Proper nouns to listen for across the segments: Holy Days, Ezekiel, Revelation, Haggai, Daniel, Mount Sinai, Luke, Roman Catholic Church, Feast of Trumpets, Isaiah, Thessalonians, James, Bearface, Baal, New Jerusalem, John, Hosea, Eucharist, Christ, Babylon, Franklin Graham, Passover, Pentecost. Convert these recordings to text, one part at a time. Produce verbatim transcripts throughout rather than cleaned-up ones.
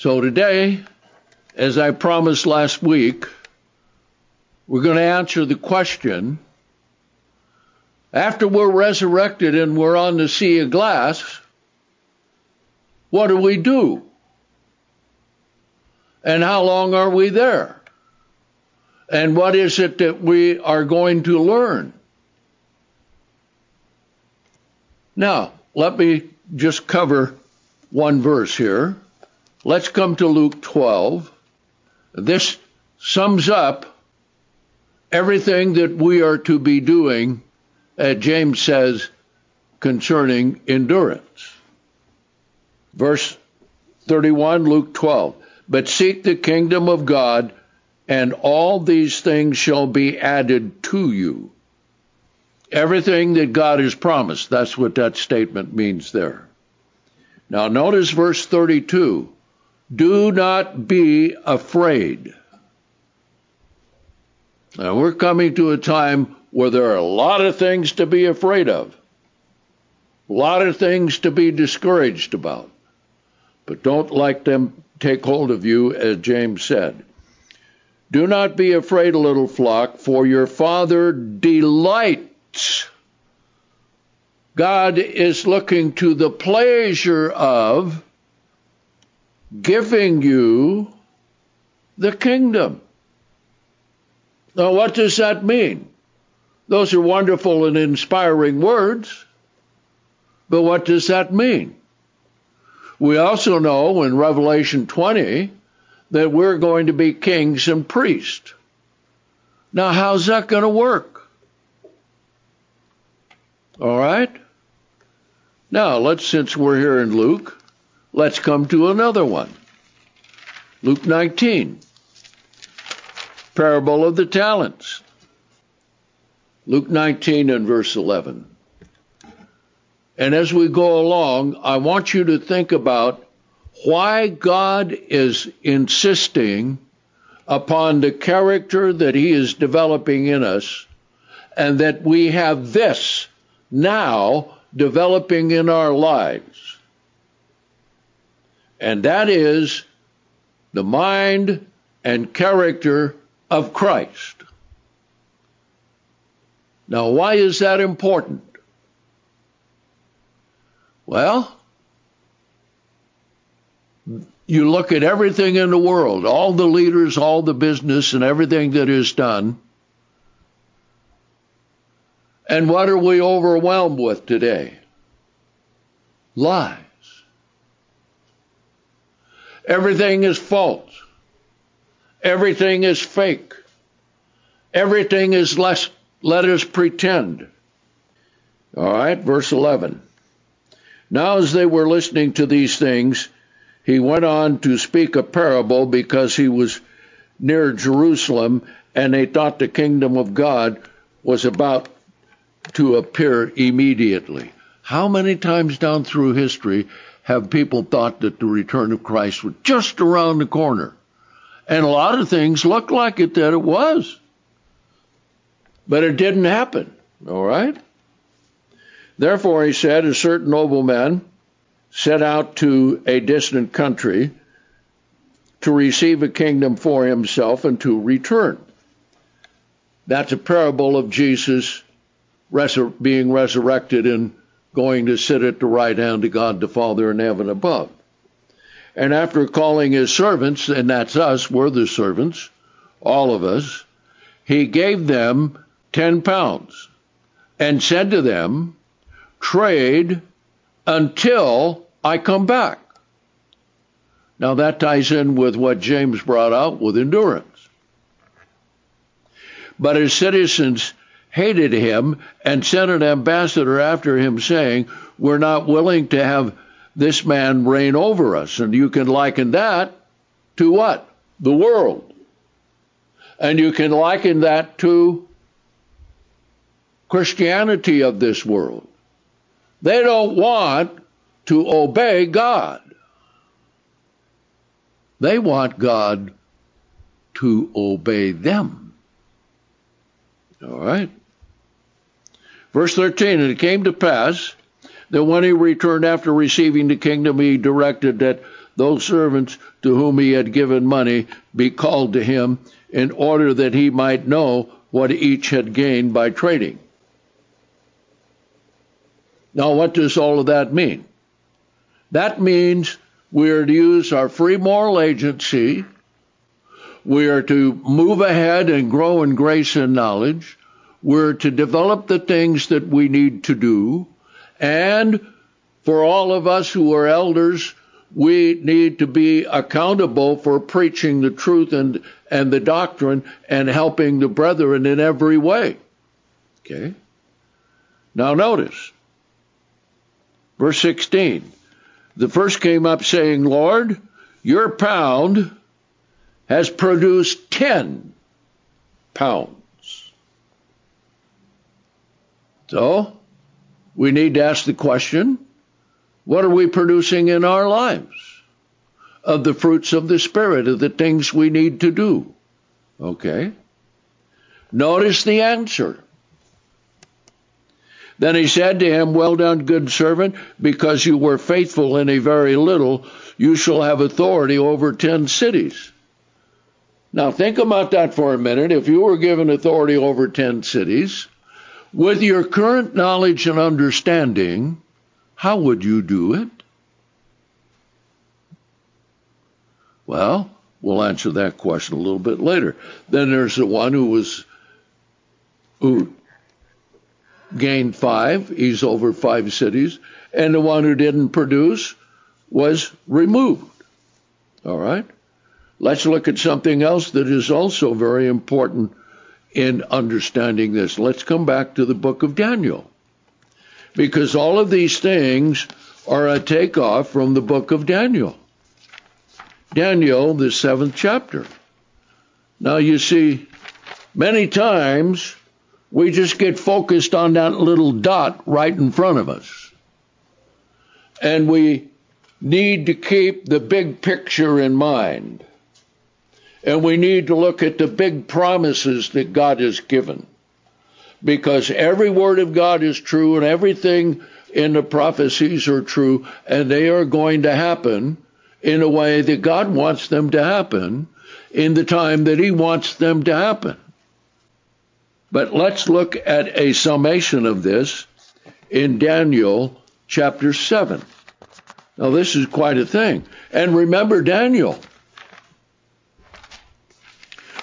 So today, as I promised last week, we're going to answer the question, after we're resurrected and we're on the Sea of Glass, what do we do? And how long are we there? And what is it that we are going to learn? Now, let me just cover one verse here. Let's come to Luke twelve. This sums up everything that we are to be doing, as James says, concerning endurance. Verse thirty-one, Luke twelve. But seek the kingdom of God, and all these things shall be added to you. Everything that God has promised, that's what that statement means there. Now notice verse thirty-two. Do not be afraid. Now we're coming to a time where there are a lot of things to be afraid of. A lot of things to be discouraged about. But don't let them take hold of you, as James said. Do not be afraid, little flock, for your Father delights. God is looking to the pleasure of giving you the kingdom. Now, what does that mean? Those are wonderful and inspiring words, but what does that mean? We also know in Revelation twenty that we're going to be kings and priests. Now, how's that going to work? All right? Now, let's, since we're here in Luke, let's come to another one. Luke nineteen, parable of the talents. Luke nineteen and verse eleven. And as we go along, I want you to think about why God is insisting upon the character that He is developing in us, and that we have this now developing in our lives. And that is the mind and character of Christ. Now, why is that important? Well, you look at everything in the world, all the leaders, all the business, and everything that is done. And what are we overwhelmed with today? Lies. Everything is false. Everything is fake. Everything is less, let us pretend. All right, verse eleven. Now as they were listening to these things, he went on to speak a parable because he was near Jerusalem, and they thought the kingdom of God was about to appear immediately. How many times down through history have people thought that the return of Christ was just around the corner? And a lot of things looked like it, that it was. But it didn't happen, all right? Therefore, he said, a certain nobleman set out to a distant country to receive a kingdom for himself and to return. That's a parable of Jesus resur- being resurrected and going to sit at the right hand of God the Father in heaven above. And after calling his servants, and that's us, we're the servants, all of us, he gave them ten pounds and said to them, trade until I come back. Now that ties in with what James brought out with endurance. But his citizens hated him and sent an ambassador after him saying, we're not willing to have this man reign over us. And you can liken that to what? The world. And you can liken that to Christianity of this world. They don't want to obey God. They want God to obey them. All right. Verse thirteen, and it came to pass that when he returned after receiving the kingdom, he directed that those servants to whom he had given money be called to him, in order that he might know what each had gained by trading. Now, what does all of that mean? That means we are to use our free moral agency. We are to move ahead and grow in grace and knowledge. We're to develop the things that we need to do. And for all of us who are elders, we need to be accountable for preaching the truth and, and the doctrine and helping the brethren in every way. Okay? Now notice, verse sixteen. The first came up saying, Lord, your pound has produced ten pounds. So, we need to ask the question, what are we producing in our lives of the fruits of the Spirit, of the things we need to do? Okay. Notice the answer. Then he said to him, well done, good servant, because you were faithful in a very little, you shall have authority over ten cities. Now think about that for a minute. If you were given authority over ten cities, with your current knowledge and understanding, how would you do it? Well, we'll answer that question a little bit later. Then there's the one who was, who gained five, he's over five cities, and the one who didn't produce was removed. All right? Let's look at something else that is also very important in understanding this. Let's come back to the book of Daniel, because all of these things are a takeoff from the book of Daniel. Daniel, the seventh chapter. Now you see, many times we just get focused on that little dot right in front of us. And we need to keep the big picture in mind. And we need to look at the big promises that God has given. Because every word of God is true, and everything in the prophecies are true, and they are going to happen in a way that God wants them to happen in the time that he wants them to happen. But let's look at a summation of this in Daniel chapter seven. Now, this is quite a thing. And remember Daniel.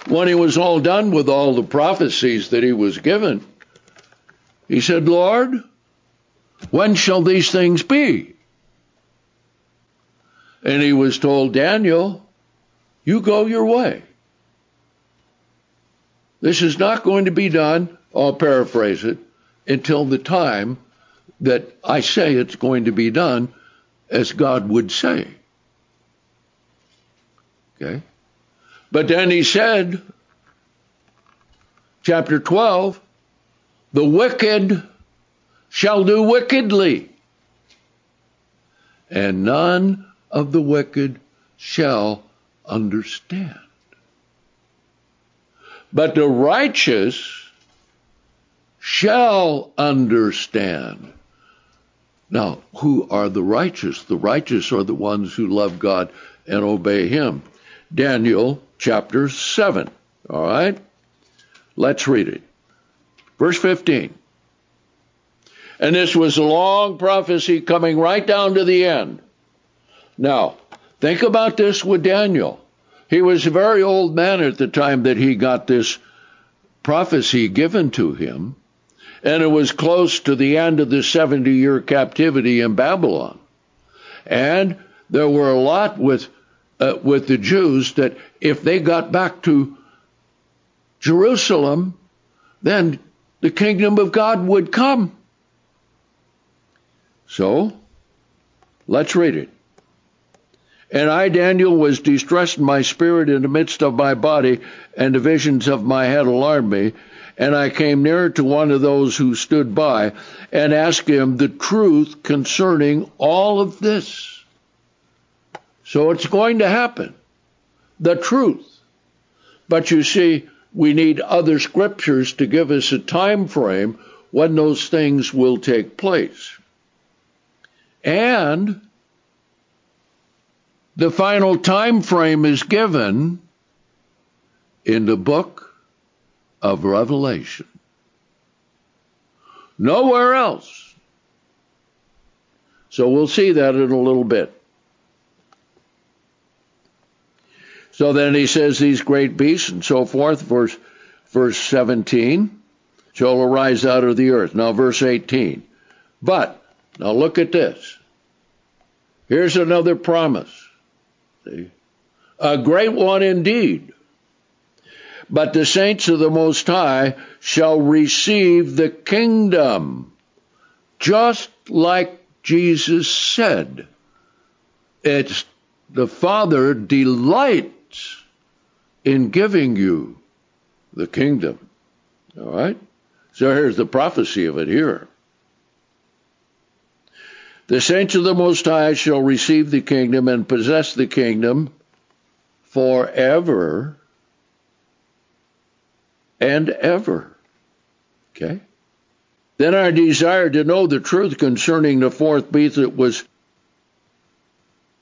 When he was all done with all the prophecies that he was given, he said, Lord, when shall these things be? And he was told, Daniel, you go your way. This is not going to be done, I'll paraphrase it, until the time that I say it's going to be done, as God would say. Okay? But then he said, chapter twelve, the wicked shall do wickedly, and none of the wicked shall understand. But the righteous shall understand. Now, who are the righteous? The righteous are the ones who love God and obey him. Daniel chapter seven, all right? Let's read it. Verse fifteen. And this was a long prophecy coming right down to the end. Now, think about this with Daniel. He was a very old man at the time that he got this prophecy given to him, and it was close to the end of the seventy-year captivity in Babylon. And there were a lot with Uh, with the Jews that if they got back to Jerusalem, then the kingdom of God would come. So, let's read it. And I, Daniel, was distressed in my spirit in the midst of my body, and the visions of my head alarmed me. And I came near to one of those who stood by and asked him the truth concerning all of this. So it's going to happen, the truth. But you see, we need other scriptures to give us a time frame when those things will take place. And The final time frame is given in the book of Revelation. Nowhere else. So we'll see that in a little bit. So then he says these great beasts and so forth, verse, verse seventeen, shall arise out of the earth. Now verse eighteen. But, now look at this. Here's another promise. See? A great one indeed. But the saints of the Most High shall receive the kingdom, just like Jesus said. It's the Father delights in giving you the kingdom. All right? So here's the prophecy of it here. The saints of the Most High shall receive the kingdom and possess the kingdom forever and ever. Okay? Then our desire to know the truth concerning the fourth beast that was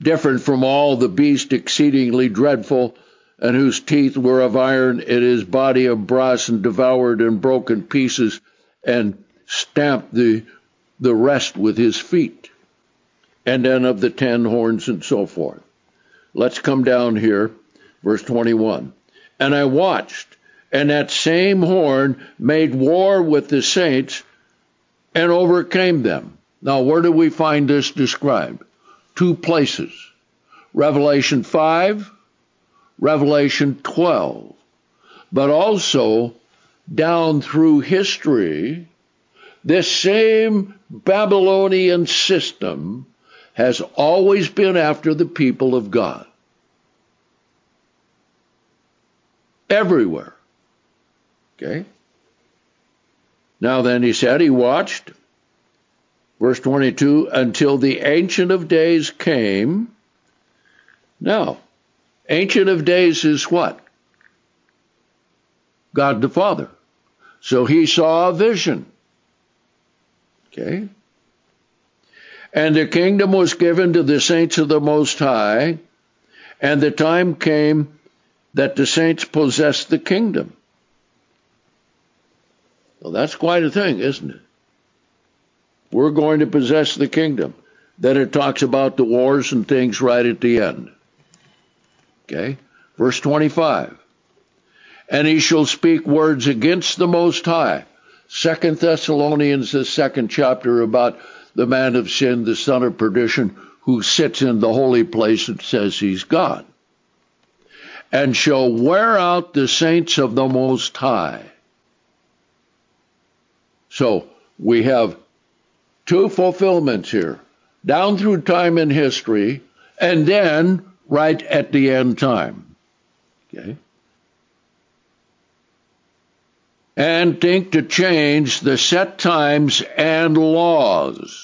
different from all the beasts, exceedingly dreadful, and whose teeth were of iron, and his body of brass, and devoured and broke in pieces, and stamped the, the rest with his feet, and then of the ten horns and so forth. Let's come down here, verse twenty-one. And I watched, and that same horn made war with the saints and overcame them. Now, where do we find this described? Two places. Revelation five, Revelation twelve. But also, down through history, this same Babylonian system has always been after the people of God. Everywhere. Okay. Now then, he said, he watched, verse twenty-two, until the Ancient of Days came. Now, Ancient of Days is what? God the Father. So he saw a vision. Okay. And the kingdom was given to the saints of the Most High, and the time came that the saints possessed the kingdom. Well, that's quite a thing, isn't it? We're going to possess the kingdom. Then it talks about the wars and things right at the end. Okay? Verse twenty-five. And he shall speak words against the Most High. Second Thessalonians, the second chapter, about the man of sin, the son of perdition, who sits in the holy place and says he's God. And shall wear out the saints of the Most High. So we have two fulfillments here, down through time and history, and then right at the end time. Okay? And think to change the set times and laws.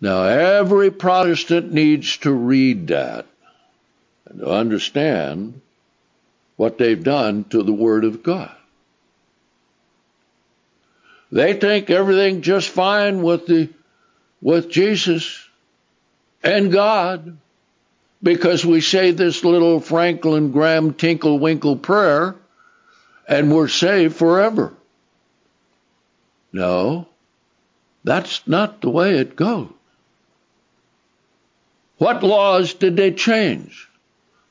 Now, every Protestant needs to read that and to understand what they've done to the Word of God. They think everything just fine with the with Jesus and God because we say this little Franklin Graham tinkle winkle prayer and we're saved forever. No, that's not the way it goes. What laws did they change?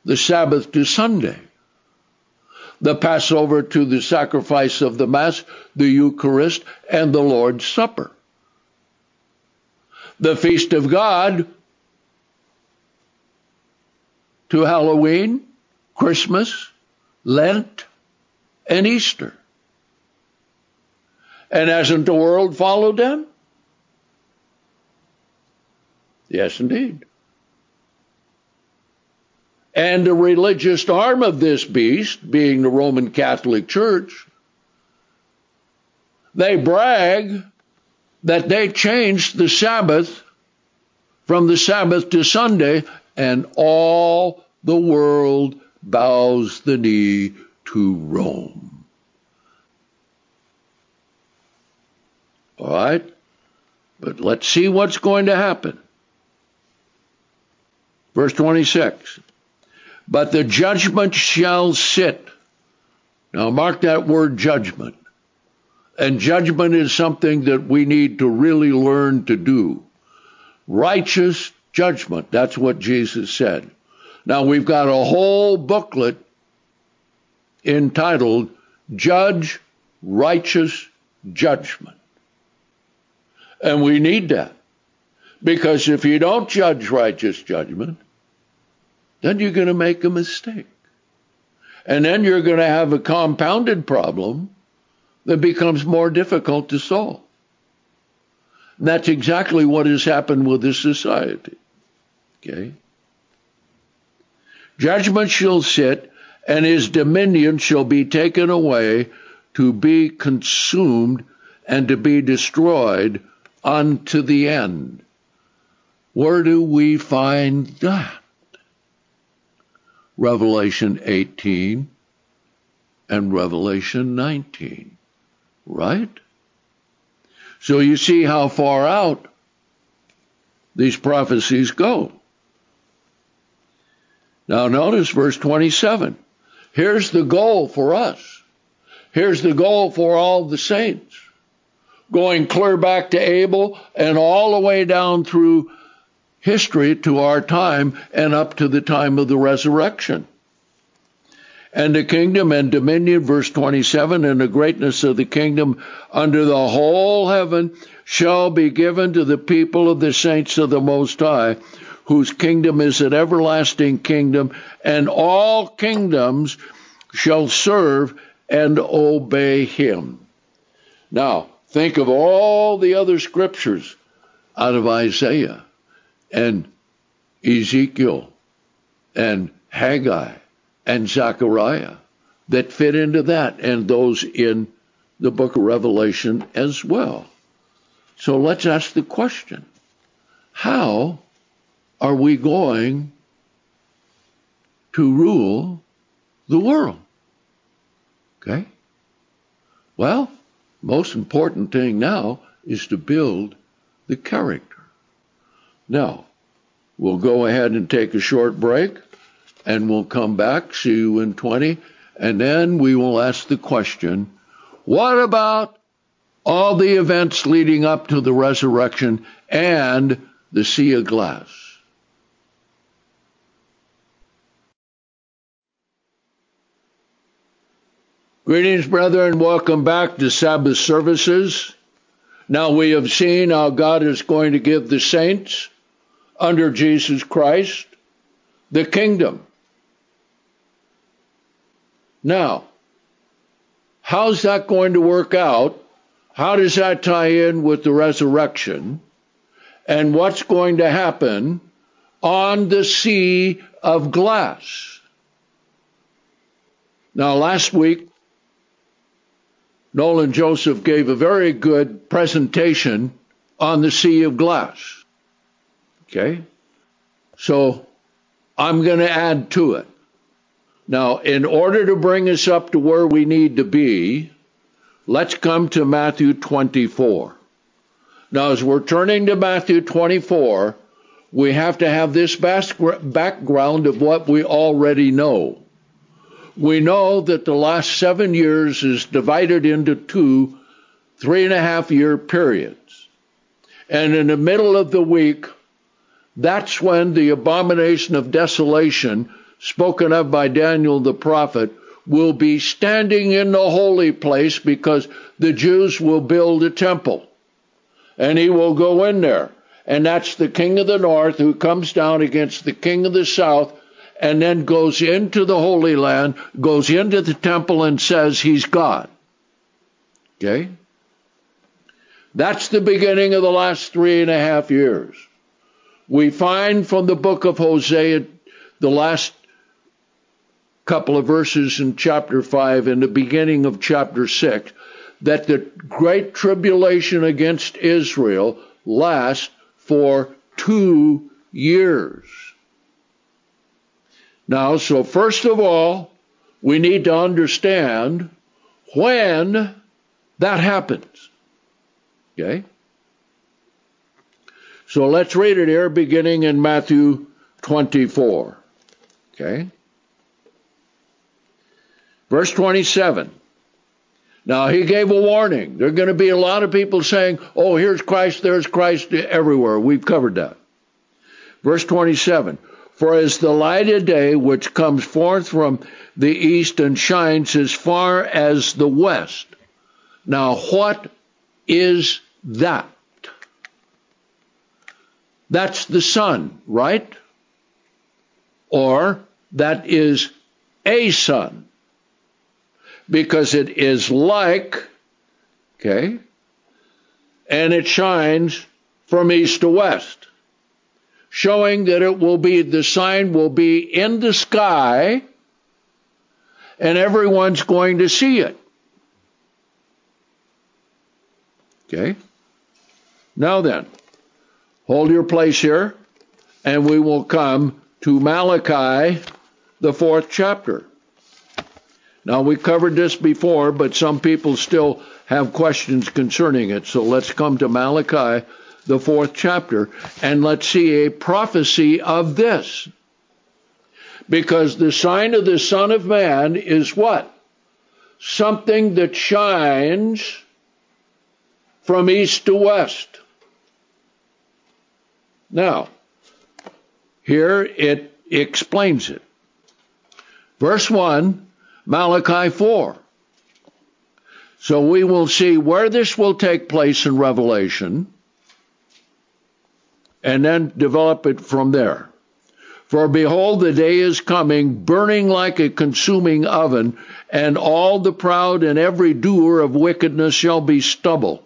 The Sabbath to Sunday. The Passover to the sacrifice of the Mass, the Eucharist, and the Lord's Supper. The Feast of God to Halloween, Christmas, Lent, and Easter. And hasn't the world followed them? Yes, indeed. And the religious arm of this beast, being the Roman Catholic Church, they brag that they changed the Sabbath from the Sabbath to Sunday, and all the world bows the knee to Rome. All right? But let's see what's going to happen. Verse twenty-six, but the judgment shall sit. Now mark that word judgment. And judgment is something that we need to really learn to do. Righteous judgment, that's what Jesus said. Now we've got a whole booklet entitled Judge Righteous Judgment. And we need that. Because if you don't judge righteous judgment, then you're going to make a mistake. And then you're going to have a compounded problem that becomes more difficult to solve. And that's exactly what has happened with this society. Okay? Judgment shall sit, and his dominion shall be taken away to be consumed and to be destroyed unto the end. Where do we find that? Revelation eighteen and Revelation nineteen, right? So you see how far out these prophecies go. Now notice verse twenty-seven. Here's the goal for us. Here's the goal for all the saints, going clear back to Abel and all the way down through history to our time and up to the time of the resurrection. And the kingdom and dominion, verse twenty-seven, and the greatness of the kingdom under the whole heaven shall be given to the people of the saints of the Most High, whose kingdom is an everlasting kingdom, and all kingdoms shall serve and obey him. Now, think of all the other scriptures out of Isaiah and Ezekiel and Haggai and Zechariah that fit into that, and those in the book of Revelation as well. So let's ask the question, how are we going to rule the world? Okay? Well, most important thing now is to build the character. Now, we'll go ahead and take a short break, and we'll come back, see you in twenty, and then we will ask the question, what about all the events leading up to the resurrection and the Sea of Glass? Greetings, brethren, welcome back to Sabbath services. Now we have seen how God is going to give the saints under Jesus Christ the kingdom. Now, how's that going to work out? How does that tie in with the resurrection? And what's going to happen on the Sea of Glass? Now, last week, Nolan Joseph gave a very good presentation on the Sea of Glass. Okay? So, I'm going to add to it. Now, in order to bring us up to where we need to be, let's come to Matthew twenty-four. Now, as we're turning to Matthew twenty-four, we have to have this background of what we already know. We know that the last seven years is divided into two three and a half year periods. And in the middle of the week, that's when the abomination of desolation spoken of by Daniel the prophet will be standing in the holy place, because the Jews will build a temple and he will go in there. And that's the king of the north who comes down against the king of the south, and then goes into the Holy Land, goes into the temple, and says he's God. Okay? That's the beginning of the last three and a half years. We find from the book of Hosea, the last couple of verses in chapter five and the beginning of chapter six, that the great tribulation against Israel lasts for two years. Now, so first of all, we need to understand when that happens. Okay? So let's read it here, beginning in Matthew twenty-four. Okay? Verse twenty-seven. Now, he gave a warning. There are going to be a lot of people saying, oh, here's Christ, there's Christ everywhere. We've covered that. Verse twenty-seven. For as the light of day which comes forth from the east and shines as far as the west. Now, what is that? That's the sun, right? Or that is a sun. Because it is like, okay, and it shines from east to west, showing that it will be, the sign will be in the sky, and everyone's going to see it. Okay, now then, hold your place here, and we will come to Malachi, the fourth chapter. Now, we covered this before, but some people still have questions concerning it. So let's come to Malachi, the fourth chapter, and let's see a prophecy of this. Because the sign of the Son of Man is what? Something that shines from east to west. Now, here it explains it. Verse one, Malachi four. So we will see where this will take place in Revelation, and then develop it from there. For behold, the day is coming, burning like a consuming oven, and all the proud and every doer of wickedness shall be stubble.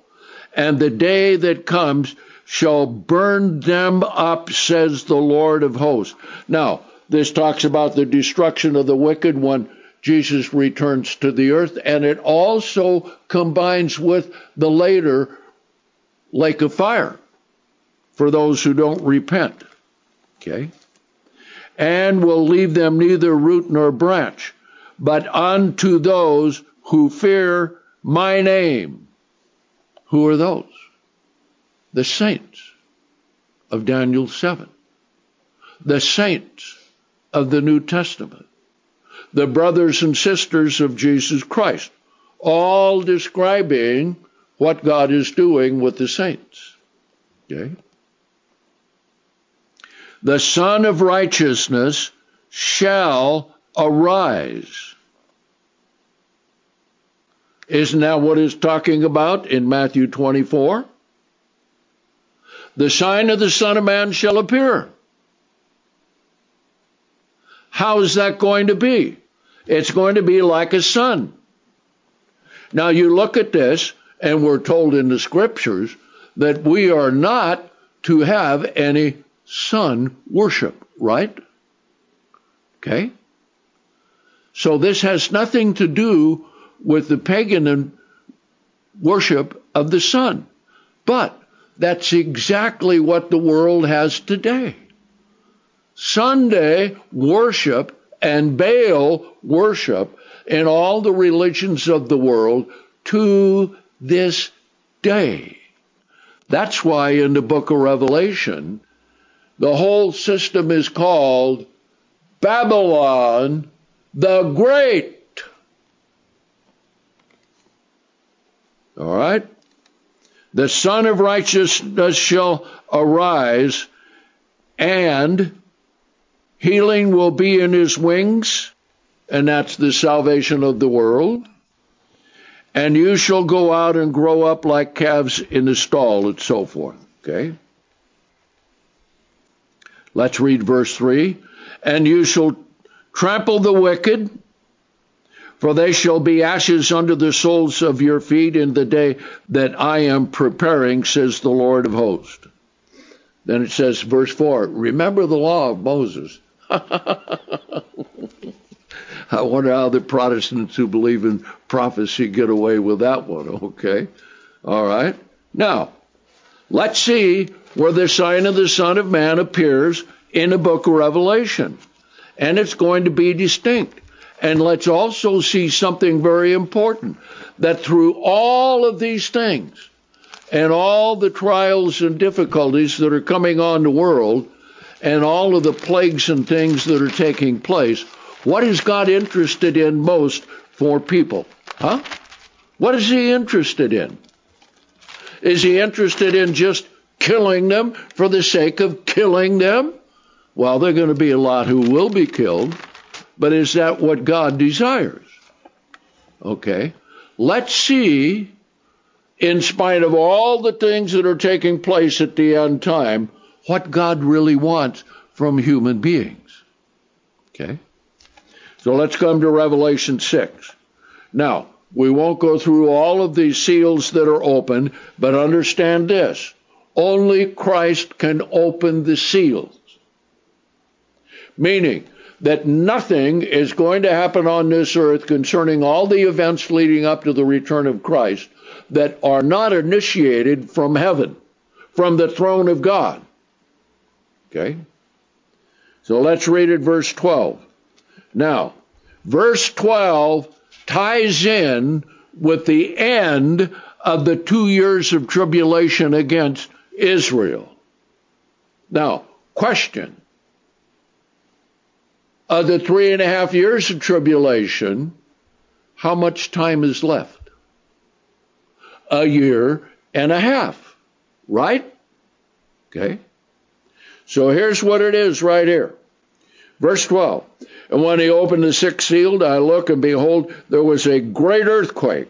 And the day that comes shall burn them up, says the Lord of hosts. Now, this talks about the destruction of the wicked one. Jesus returns to the earth, and it also combines with the later lake of fire for those who don't repent, okay? And will leave them neither root nor branch, but unto those who fear my name. Who are those? The saints of Daniel seven, the saints of the New Testament, the brothers and sisters of Jesus Christ, all describing what God is doing with the saints. Okay? The Son of Righteousness shall arise. Isn't that what it's talking about in Matthew twenty-four? The sign of the Son of Man shall appear. How is that going to be? It's going to be like a sun. Now you look at this, and we're told in the scriptures that we are not to have any sun worship, right? Okay? So this has nothing to do with the pagan worship of the sun. But that's exactly what the world has today. Sunday worship and Baal worship in all the religions of the world to this day. That's why in the book of Revelation, the whole system is called Babylon the Great. All right? The Son of Righteousness shall arise, and healing will be in his wings, and that's the salvation of the world. And you shall go out and grow up like calves in the stall, and so forth. Okay? Let's read verse three. And you shall trample the wicked, for they shall be ashes under the soles of your feet in the day that I am preparing, says the Lord of hosts. Then it says, verse four, remember the law of Moses. I wonder how the Protestants who believe in prophecy get away with that one, okay? All right. Now, let's see where the sign of the Son of Man appears in the book of Revelation. And it's going to be distinct. And let's also see something very important, that through all of these things and all the trials and difficulties that are coming on the world, and all of the plagues and things that are taking place, what is God interested in most for people? Huh? What is he interested in? Is he interested in just killing them for the sake of killing them? Well, there are going to be a lot who will be killed, but is that what God desires? Okay. Let's see, in spite of all the things that are taking place at the end time, what God really wants from human beings. Okay? So let's come to Revelation six. Now, we won't go through all of these seals that are opened, but understand this. Only Christ can open the seals. Meaning that nothing is going to happen on this earth concerning all the events leading up to the return of Christ that are not initiated from heaven, from the throne of God. Okay? So let's read at verse twelve. Now, verse twelve ties in with the end of the two years of tribulation against Israel. Now, question. Of the three and a half years of tribulation, how much time is left? A year and a half, right? Okay. So here's what it is right here. Verse twelve. And when he opened the sixth seal, I look, and behold, there was a great earthquake.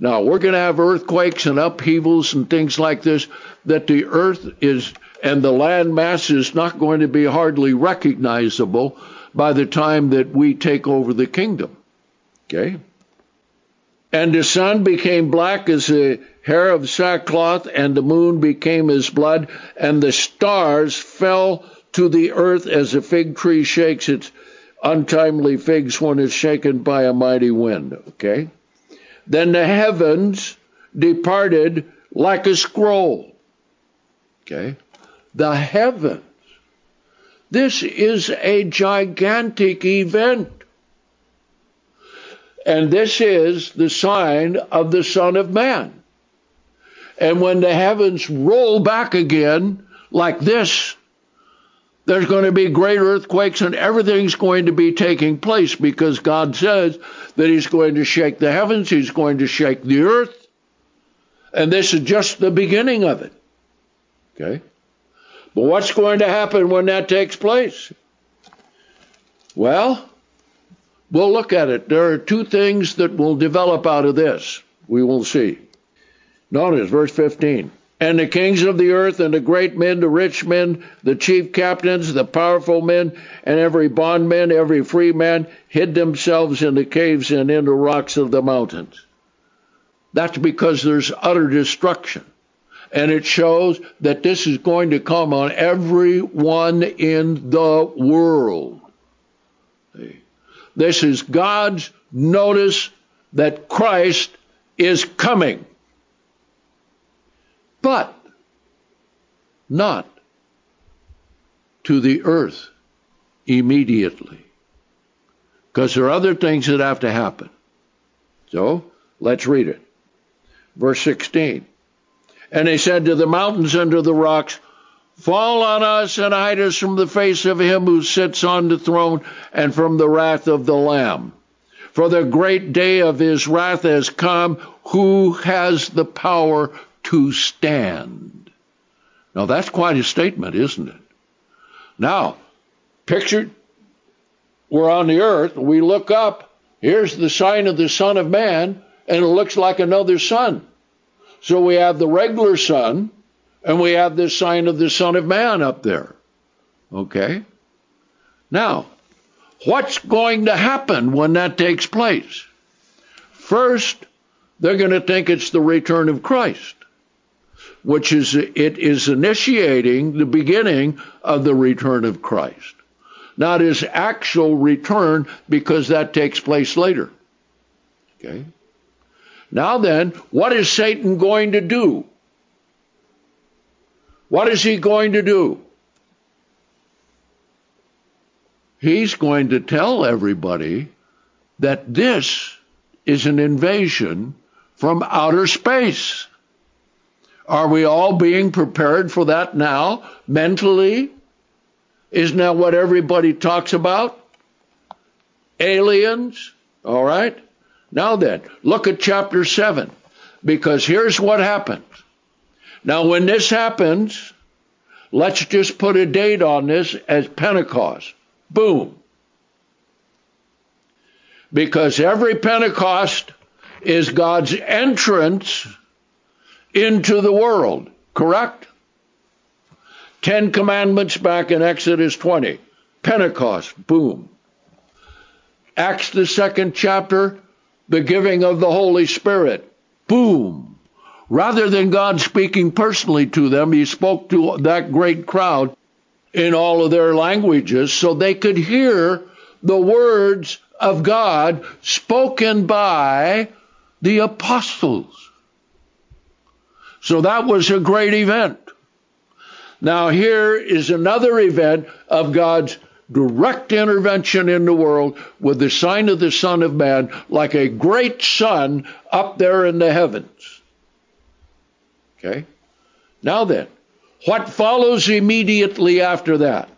Now, we're going to have earthquakes and upheavals and things like this, that the earth is, and the land mass is not going to be hardly recognizable by the time that we take over the kingdom. Okay? And the sun became black as a hair of sackcloth, and the moon became as blood, and the stars fell to the earth as a fig tree shakes its untimely figs when it's shaken by a mighty wind. Okay? Then the heavens departed like a scroll. Okay? The heavens. This is a gigantic event. And this is the sign of the Son of Man. And when the heavens roll back again like this, there's going to be great earthquakes and everything's going to be taking place because God says that he's going to shake the heavens, he's going to shake the earth, and this is just the beginning of it. Okay? But what's going to happen when that takes place? Well, we'll look at it. There are two things that will develop out of this. We will see. Notice verse fifteen. And the kings of the earth, and the great men, the rich men, the chief captains, the powerful men, and every bondman, every free man, hid themselves in the caves and in the rocks of the mountains. That's because there's utter destruction. And it shows that this is going to come on everyone in the world. This is God's notice that Christ is coming. But not to the earth immediately, because there are other things that have to happen. So, let's read it. Verse sixteen. And they said to the mountains and to the rocks, fall on us and hide us from the face of him who sits on the throne and from the wrath of the Lamb. For the great day of his wrath has come. Who has the power to? to stand. Now that's quite a statement, isn't it? Now, picture we're on the earth, we look up, here's the sign of the Son of Man, and it looks like another sun. So we have the regular sun, and we have this sign of the Son of Man up there. Okay? Now, what's going to happen when that takes place? First, they're going to think it's the return of Christ, which is, it is initiating the beginning of the return of Christ. Not his actual return, because that takes place later. Okay. Now then, what is Satan going to do? What is he going to do? He's going to tell everybody that this is an invasion from outer space. Are we all being prepared for that now, mentally? Isn't that what everybody talks about? Aliens, all right? Now then, look at chapter seven, because here's what happens. Now, when this happens, let's just put a date on this as Pentecost. Boom. Because every Pentecost is God's entrance into the world, correct? Ten Commandments back in Exodus twenty. Pentecost, boom. Acts, the second chapter, the giving of the Holy Spirit, boom. Rather than God speaking personally to them, he spoke to that great crowd in all of their languages so they could hear the words of God spoken by the apostles. So that was a great event. Now here is another event of God's direct intervention in the world with the sign of the Son of Man, like a great sun up there in the heavens. Okay? Now then, what follows immediately after that?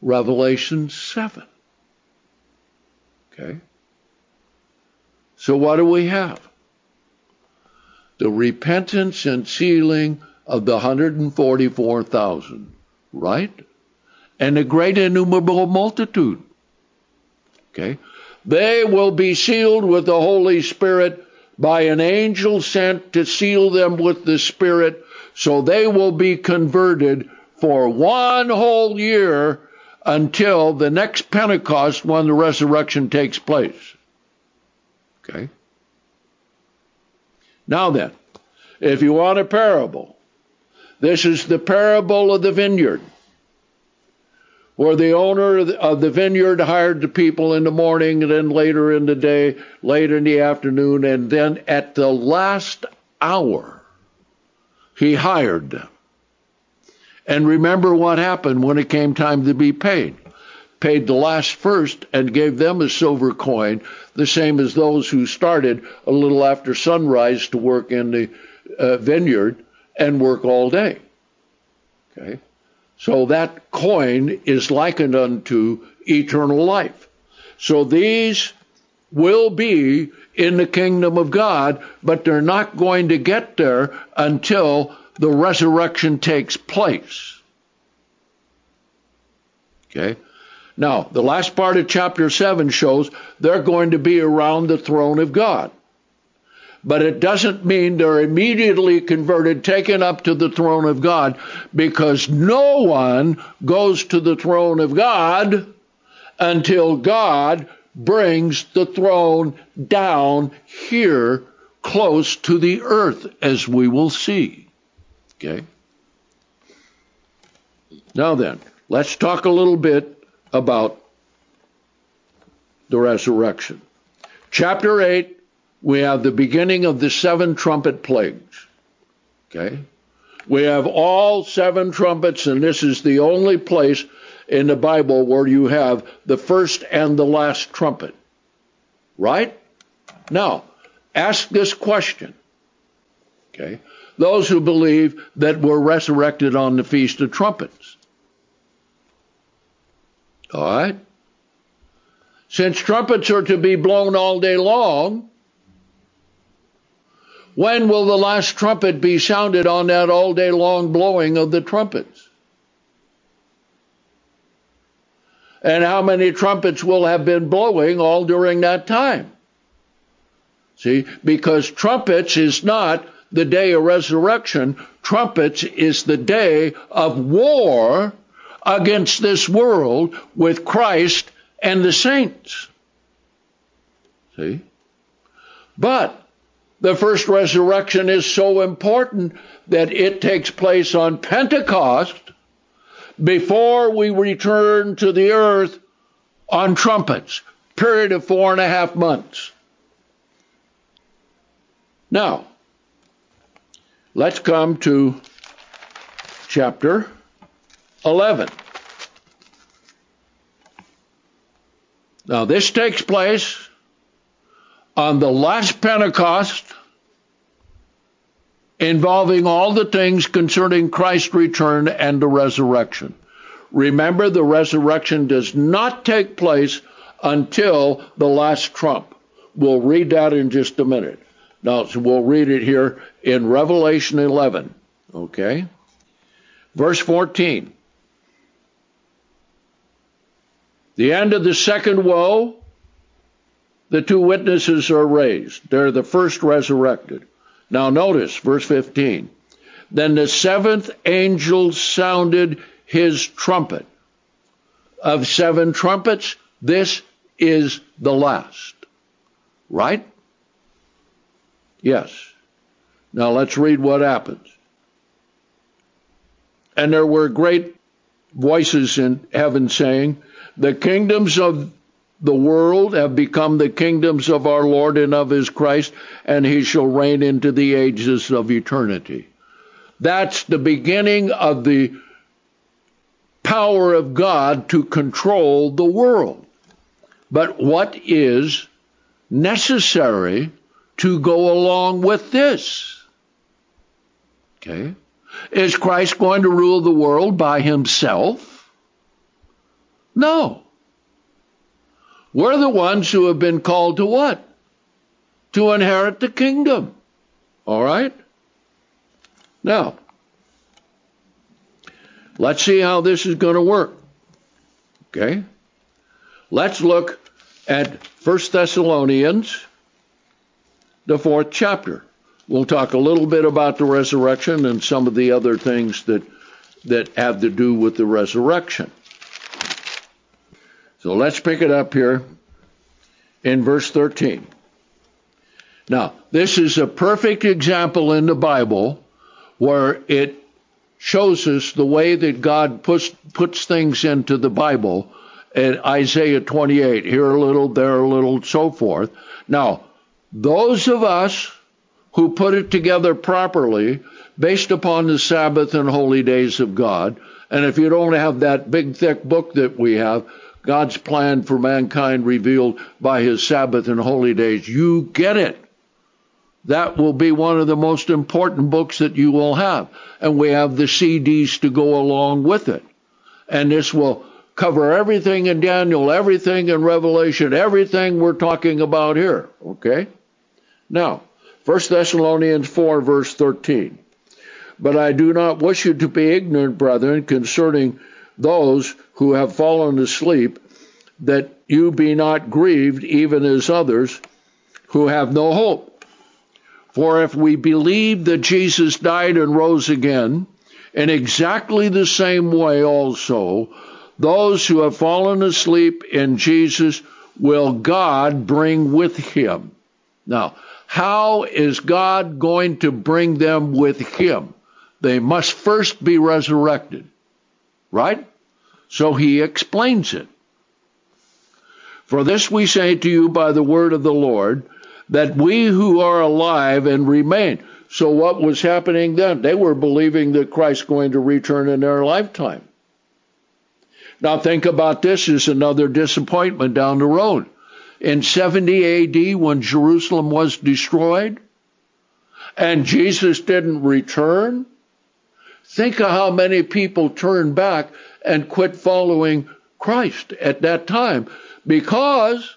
Revelation seven. Okay? So what do we have? The repentance and sealing of the one hundred forty-four thousand, right? And a great innumerable multitude. Okay? They will be sealed with the Holy Spirit by an angel sent to seal them with the Spirit, so they will be converted for one whole year until the next Pentecost, when the resurrection takes place. Okay? Now then, if you want a parable, this is the parable of the vineyard, where the owner of the vineyard hired the people in the morning, and then later in the day, later in the afternoon, and then at the last hour, he hired them. And remember what happened when it came time to be paid. Paid the last first and gave them a silver coin, the same as those who started a little after sunrise to work in the uh, vineyard and work all day. Okay? So that coin is likened unto eternal life. So these will be in the kingdom of God, but they're not going to get there until the resurrection takes place. Okay? Now, the last part of chapter seven shows they're going to be around the throne of God. But it doesn't mean they're immediately converted, taken up to the throne of God, because no one goes to the throne of God until God brings the throne down here close to the earth, as we will see. Okay? Now then, let's talk a little bit about the resurrection. Chapter eight, we have the beginning of the seven trumpet plagues. Okay? We have all seven trumpets, and this is the only place in the Bible where you have the first and the last trumpet. Right? Now, ask this question. Okay? Those who believe that we're resurrected on the Feast of Trumpets. All right? Since trumpets are to be blown all day long, when will the last trumpet be sounded on that all day long blowing of the trumpets? And how many trumpets will have been blowing all during that time? See, because trumpets is not the day of resurrection. Trumpets is the day of war against this world with Christ and the saints. See? But the first resurrection is so important that it takes place on Pentecost before we return to the earth on trumpets, period of four and a half months. Now, let's come to chapter eleven. Now, this takes place on the last Pentecost, involving all the things concerning Christ's return and the resurrection. Remember, the resurrection does not take place until the last trump. We'll read that in just a minute. Now, so we'll read it here in Revelation eleven, okay? Verse fourteen. The end of the second woe, the two witnesses are raised. They're the first resurrected. Now notice, verse fifteen. Then the seventh angel sounded his trumpet. Of seven trumpets, this is the last. Right? Yes. Now let's read what happens. And there were great voices in heaven saying, the kingdoms of the world have become the kingdoms of our Lord and of his Christ, and he shall reign into the ages of eternity. That's the beginning of the power of God to control the world. But what is necessary to go along with this? Okay. Is Christ going to rule the world by himself? No. We're the ones who have been called to what? To inherit the kingdom. All right? Now, let's see how this is going to work. Okay? Let's look at First Thessalonians, the fourth chapter. We'll talk a little bit about the resurrection and some of the other things that, that have to do with the resurrection. So let's pick it up here in verse thirteen. Now, this is a perfect example in the Bible where it shows us the way that God puts, puts things into the Bible in Isaiah twenty-eight, here a little, there a little, so forth. Now, those of us who put it together properly based upon the Sabbath and holy days of God. And if you don't have that big, thick book that we have, God's plan for mankind revealed by his Sabbath and holy days, you get it. That will be one of the most important books that you will have. And we have the C Ds to go along with it. And this will cover everything in Daniel, everything in Revelation, everything we're talking about here. Okay? Now, First Thessalonians four, verse thirteen. But I do not wish you to be ignorant, brethren, concerning those who have fallen asleep, that you be not grieved, even as others who have no hope. For if we believe that Jesus died and rose again, in exactly the same way also, those who have fallen asleep in Jesus will God bring with him. Now, how is God going to bring them with him? They must first be resurrected, right? So he explains it. For this we say to you by the word of the Lord, that we who are alive and remain. So what was happening then? They were believing that Christ is going to return in their lifetime. Now think about this as another disappointment down the road. In seventy A D, when Jerusalem was destroyed, and Jesus didn't return, think of how many people turned back and quit following Christ at that time, because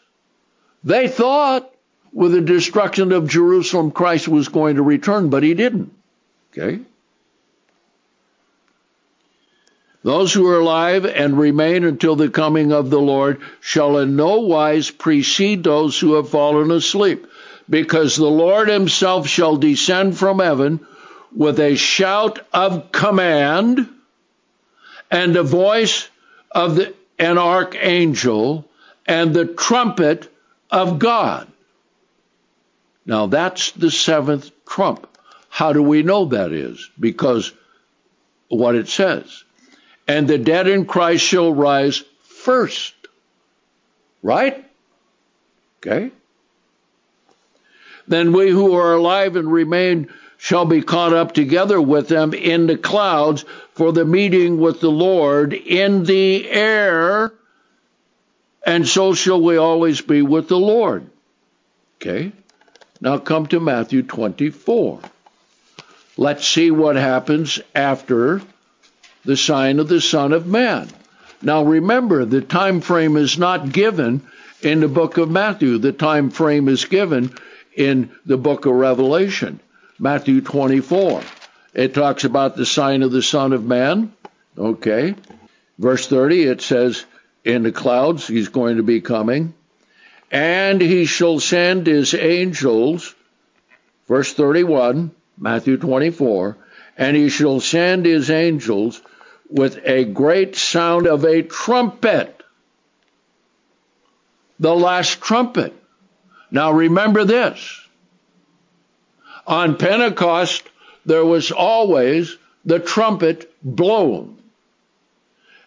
they thought with the destruction of Jerusalem, Christ was going to return, but he didn't. Okay? Those who are alive and remain until the coming of the Lord shall in no wise precede those who have fallen asleep, because the Lord himself shall descend from heaven with a shout of command and the voice of the, an archangel and the trumpet of God. Now that's the seventh trump. How do we know that is? Because what it says. And the dead in Christ shall rise first. Right? Okay. Then we who are alive and remain shall be caught up together with them in the clouds for the meeting with the Lord in the air, and so shall we always be with the Lord. Okay. Now come to Matthew twenty-four. Let's see what happens after the sign of the Son of Man. Now remember, the time frame is not given in the book of Matthew. The time frame is given in the book of Revelation, Matthew twenty-four. It talks about the sign of the Son of Man. Okay. Verse thirty, it says, in the clouds he's going to be coming. And he shall send his angels, verse thirty-one, Matthew twenty-four, and he shall send his angels with a great sound of a trumpet, the last trumpet. Now remember this. On Pentecost, there was always the trumpet blown.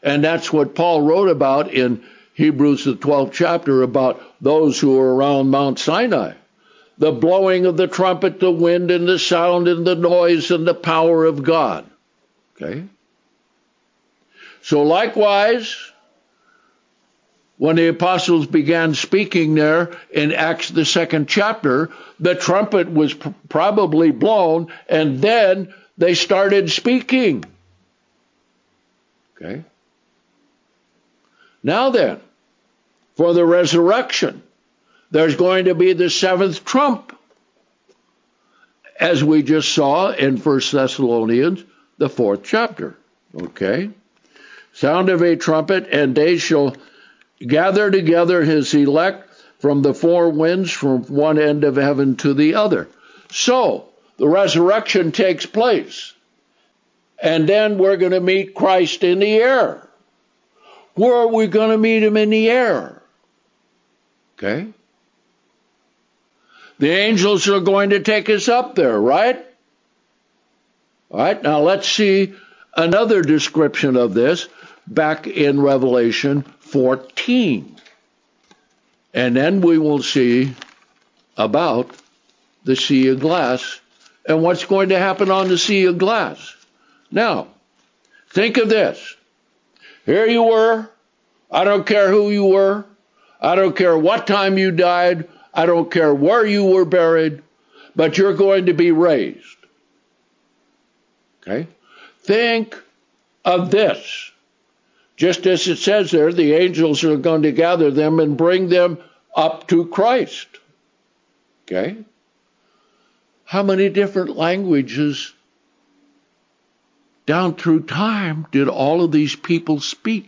And that's what Paul wrote about in Hebrews, the twelfth chapter, about those who were around Mount Sinai. The blowing of the trumpet, the wind, and the sound, and the noise, and the power of God. Okay? So likewise, when the apostles began speaking there in Acts, the second chapter, the trumpet was pr- probably blown, and then they started speaking. Okay? Now then, for the resurrection, there's going to be the seventh trump, as we just saw in First Thessalonians, the fourth chapter. Okay? Sound of a trumpet, and they shall gather together his elect from the four winds, from one end of heaven to the other. So, the resurrection takes place, and then we're going to meet Christ in the air. Where are we going to meet him in the air? Okay? The angels are going to take us up there, right? All right, now let's see another description of this back in Revelation fourteen. And then we will see about the Sea of Glass and what's going to happen on the Sea of Glass. Now, think of this. Here you were. I don't care who you were. I don't care what time you died. I don't care where you were buried, but you're going to be raised. Okay? Think of this. Just as it says there, the angels are going to gather them and bring them up to Christ. Okay? How many different languages down through time did all of these people speak?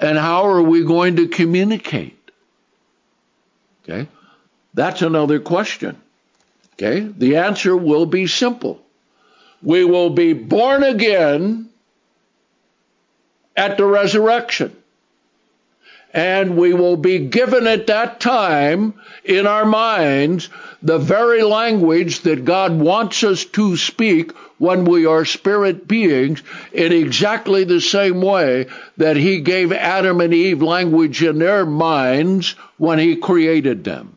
And how are we going to communicate? Okay, that's another question. Okay, the answer will be simple. We will be born again at the resurrection. And we will be given at that time in our minds the very language that God wants us to speak when we are spirit beings, in exactly the same way that he gave Adam and Eve language in their minds when he created them.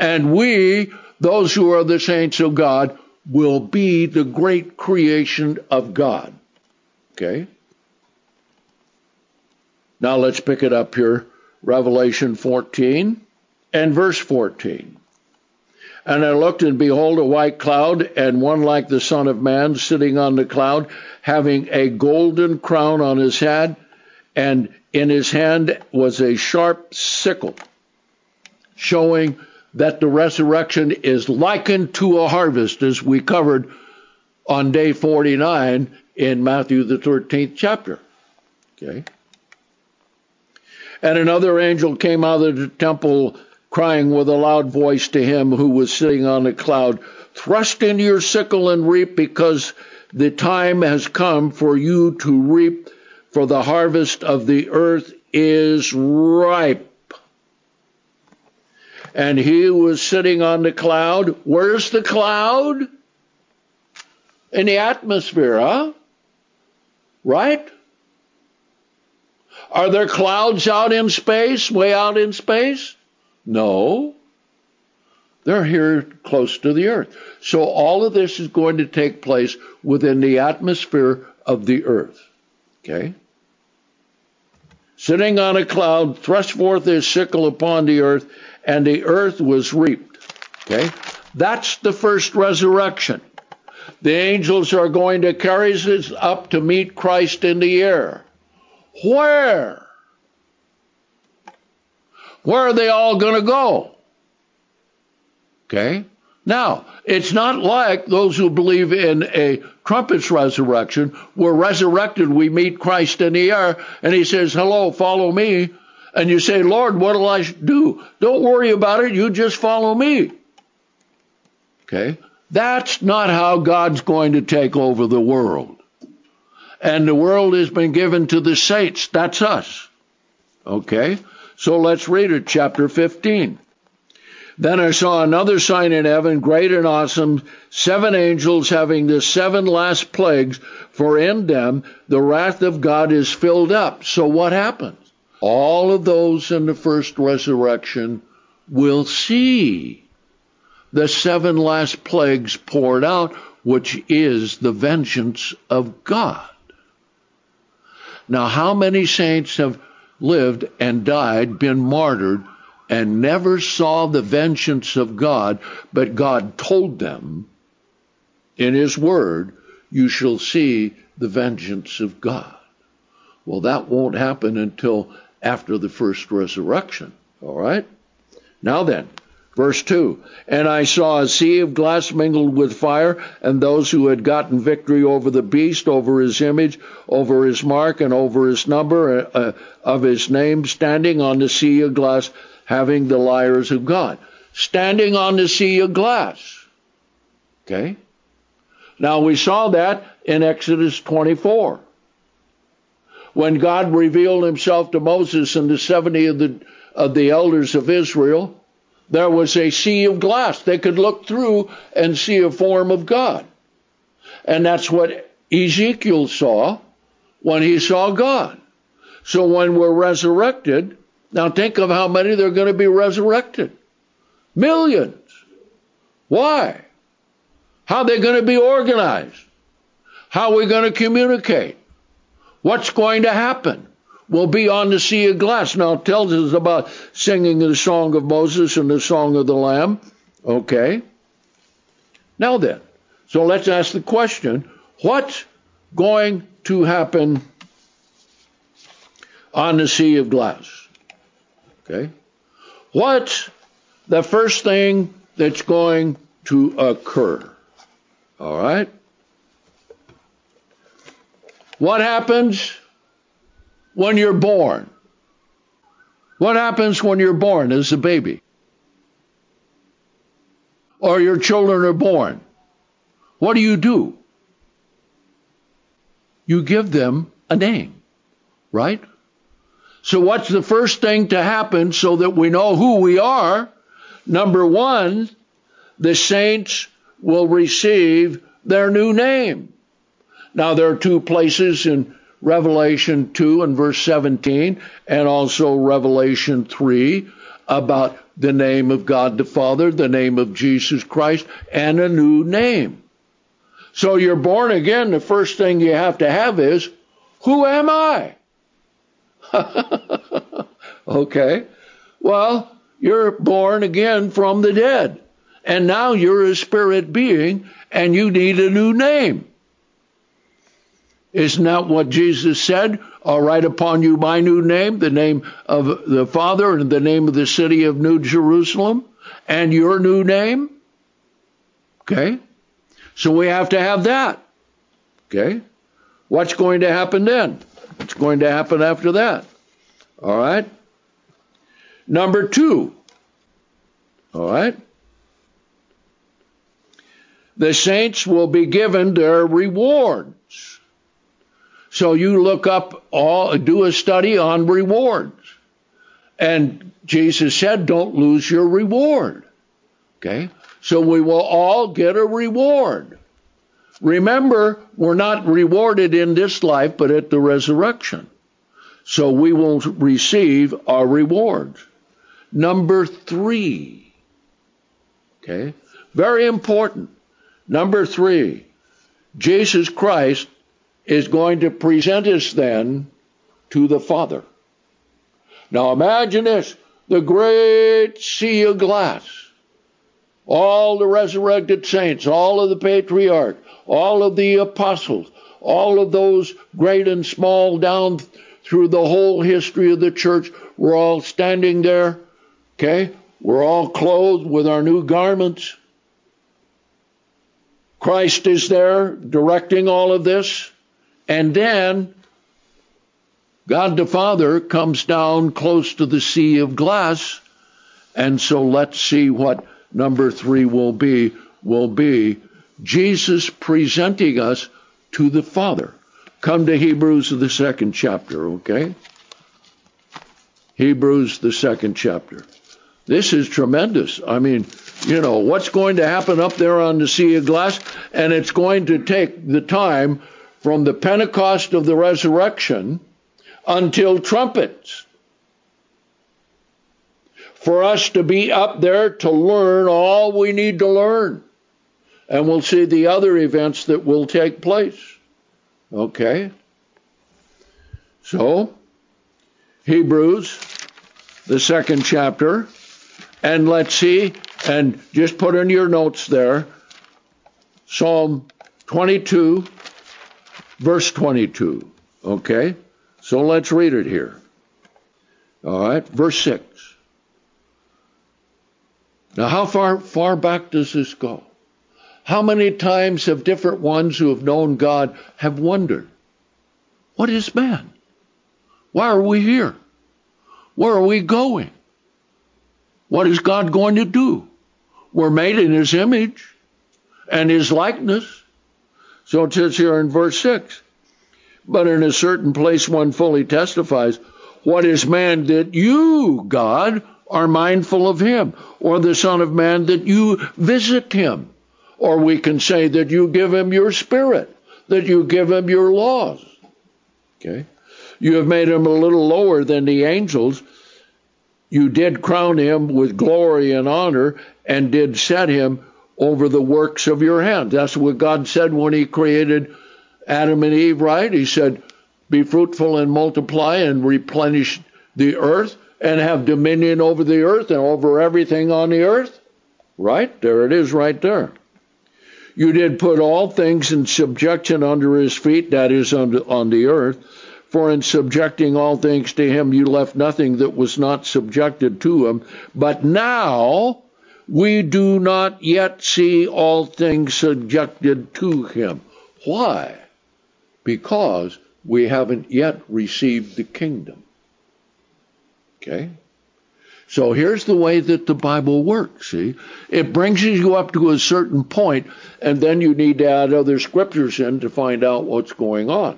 And we, those who are the saints of God, will be the great creation of God. Okay? Now let's pick it up here, Revelation fourteen and verse fourteen. And I looked, and behold, a white cloud, and one like the Son of Man sitting on the cloud, having a golden crown on his head, and in his hand was a sharp sickle, showing that the resurrection is likened to a harvest, as we covered on day forty-nine in Matthew the thirteenth chapter. Okay. And another angel came out of the temple, crying with a loud voice to him who was sitting on the cloud, "Thrust in your sickle and reap, because the time has come for you to reap, for the harvest of the earth is ripe." And he was sitting on the cloud. Where's the cloud? In the atmosphere, huh? Right? Are there clouds out in space, way out in space? No. They're here close to the earth. So all of this is going to take place within the atmosphere of the earth. Okay? Sitting on a cloud, thrust forth his sickle upon the earth, and the earth was reaped. Okay? That's the first resurrection. The angels are going to carry us up to meet Christ in the air. Where? Where are they all going to go? Okay? Now, it's not like those who believe in a trumpet's resurrection. We're resurrected, we meet Christ in the air, and he says, hello, follow me. And you say, Lord, what'll I do? Don't worry about it, you just follow me. Okay? That's not how God's going to take over the world. And the world has been given to the saints. That's us. Okay? So let's read it, chapter fifteen. Then I saw another sign in heaven, great and awesome, seven angels having the seven last plagues, for in them the wrath of God is filled up. So what happens? All of those in the first resurrection will see the seven last plagues poured out, which is the vengeance of God. Now, how many saints have lived and died, been martyred, and never saw the vengeance of God, but God told them in his word, you shall see the vengeance of God. Well, that won't happen until after the first resurrection, all right? Now then, verse two, and I saw a sea of glass mingled with fire, and those who had gotten victory over the beast, over his image, over his mark, and over his number uh, of his name, standing on the sea of glass, having the lyres of God. Standing on the sea of glass. Okay? Now we saw that in Exodus twenty-four. When God revealed himself to Moses and the seventy of the, of the elders of Israel, there was a sea of glass. They could look through and see a form of God. And that's what Ezekiel saw when he saw God. So when we're resurrected, now think of how many they're going to be resurrected. Millions. Why? How are they going to be organized? How are we going to communicate? What's going to happen? We'll be on the sea of glass. Now it tells us about singing the song of Moses and the song of the Lamb. Okay. Now then, so let's ask the question, what's going to happen on the sea of glass? Okay. What's the first thing that's going to occur? All right. What happens when you're born? What happens when you're born as a baby? Or your children are born? What do you do? You give them a name, right? So what's the first thing to happen so that we know who we are? Number one, the saints will receive their new name. Now, there are two places in Revelation two and verse seventeen, and also Revelation three, about the name of God the Father, the name of Jesus Christ, and a new name. So you're born again, the first thing you have to have is, who am I? Okay, well, you're born again from the dead, and now you're a spirit being, and you need a new name. Isn't that what Jesus said? I'll write upon you my new name, the name of the Father, and the name of the city of New Jerusalem, and your new name. Okay? So we have to have that. Okay? What's going to happen then? What's going to happen after that? All right? Number two. All right? The saints will be given their reward. So you look up, all, do a study on rewards. And Jesus said, don't lose your reward. Okay? So we will all get a reward. Remember, we're not rewarded in this life, but at the resurrection. So we will receive our rewards. Number three. Okay? Very important. Number three. Jesus Christ is going to present us then to the Father. Now imagine this, the great sea of glass. all the resurrected saints, all of the patriarchs, all of the apostles, all of those great and small down through the whole history of the church, we're all standing there, okay? We're all clothed with our new garments. Christ is there directing all of this. And then God the Father comes down close to the Sea of Glass. And so let's see what number three will be, will be Jesus presenting us to the Father. Come to Hebrews, the second chapter, okay? Hebrews, the second chapter. This is tremendous. I mean, you know, what's going to happen up there on the Sea of Glass? And it's going to take the time from the Pentecost of the resurrection until trumpets, for us to be up there to learn all we need to learn. And we'll see the other events that will take place. Okay? So, Hebrews, the second chapter. And let's see, and just put in your notes there, Psalm twenty-two, verse twenty-two. Okay? So let's read it here. All right, verse six. Now, how far far back does this go? How many times have different ones who have known God have wondered, what is man? Why are we here? Where are we going? What is God going to do? We're made in His image and His likeness. So it says here in verse six, but in a certain place one fully testifies, what is man that you, God, are mindful of him, or the Son of Man that you visit him? Or we can say that you give him your spirit, that you give him your laws. Okay? You have made him a little lower than the angels. You did crown him with glory and honor, and did set him over the works of your hands. That's what God said when He created Adam and Eve, right? He said, be fruitful and multiply and replenish the earth, and have dominion over the earth and over everything on the earth. Right? There it is right there. You did put all things in subjection under His feet, that is, on the earth. For in subjecting all things to Him, you left nothing that was not subjected to Him. But now we do not yet see all things subjected to Him. Why? Because we haven't yet received the kingdom. Okay? So here's the way that the Bible works, see? It brings you up to a certain point, and then you need to add other scriptures in to find out what's going on.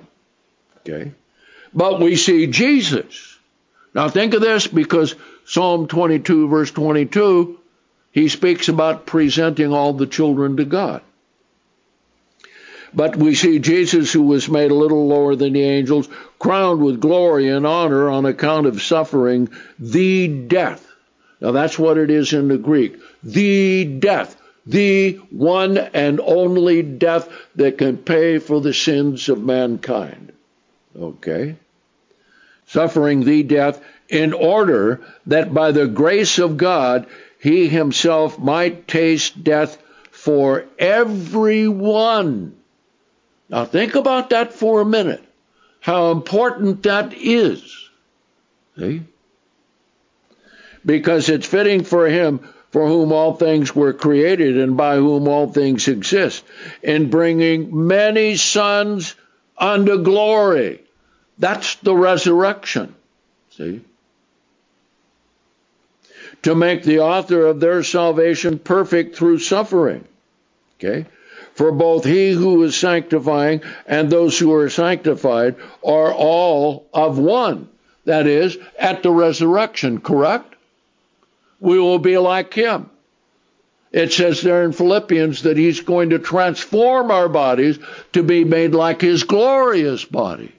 Okay? But we see Jesus. Now think of this, because Psalm twenty-two, verse twenty-two, he speaks about presenting all the children to God. But we see Jesus, who was made a little lower than the angels, crowned with glory and honor on account of suffering the death. Now that's what it is in the Greek. The death. The one and only death that can pay for the sins of mankind. Okay? Suffering the death in order that by the grace of God, He Himself might taste death for everyone. Now think about that for a minute, how important that is, see? Because it's fitting for Him for whom all things were created and by whom all things exist, in bringing many sons unto glory. That's the resurrection, see? To make the author of their salvation perfect through suffering, okay? For both He who is sanctifying and those who are sanctified are all of one. That is, at the resurrection, correct? We will be like Him. It says there in Philippians that He's going to transform our bodies to be made like His glorious body.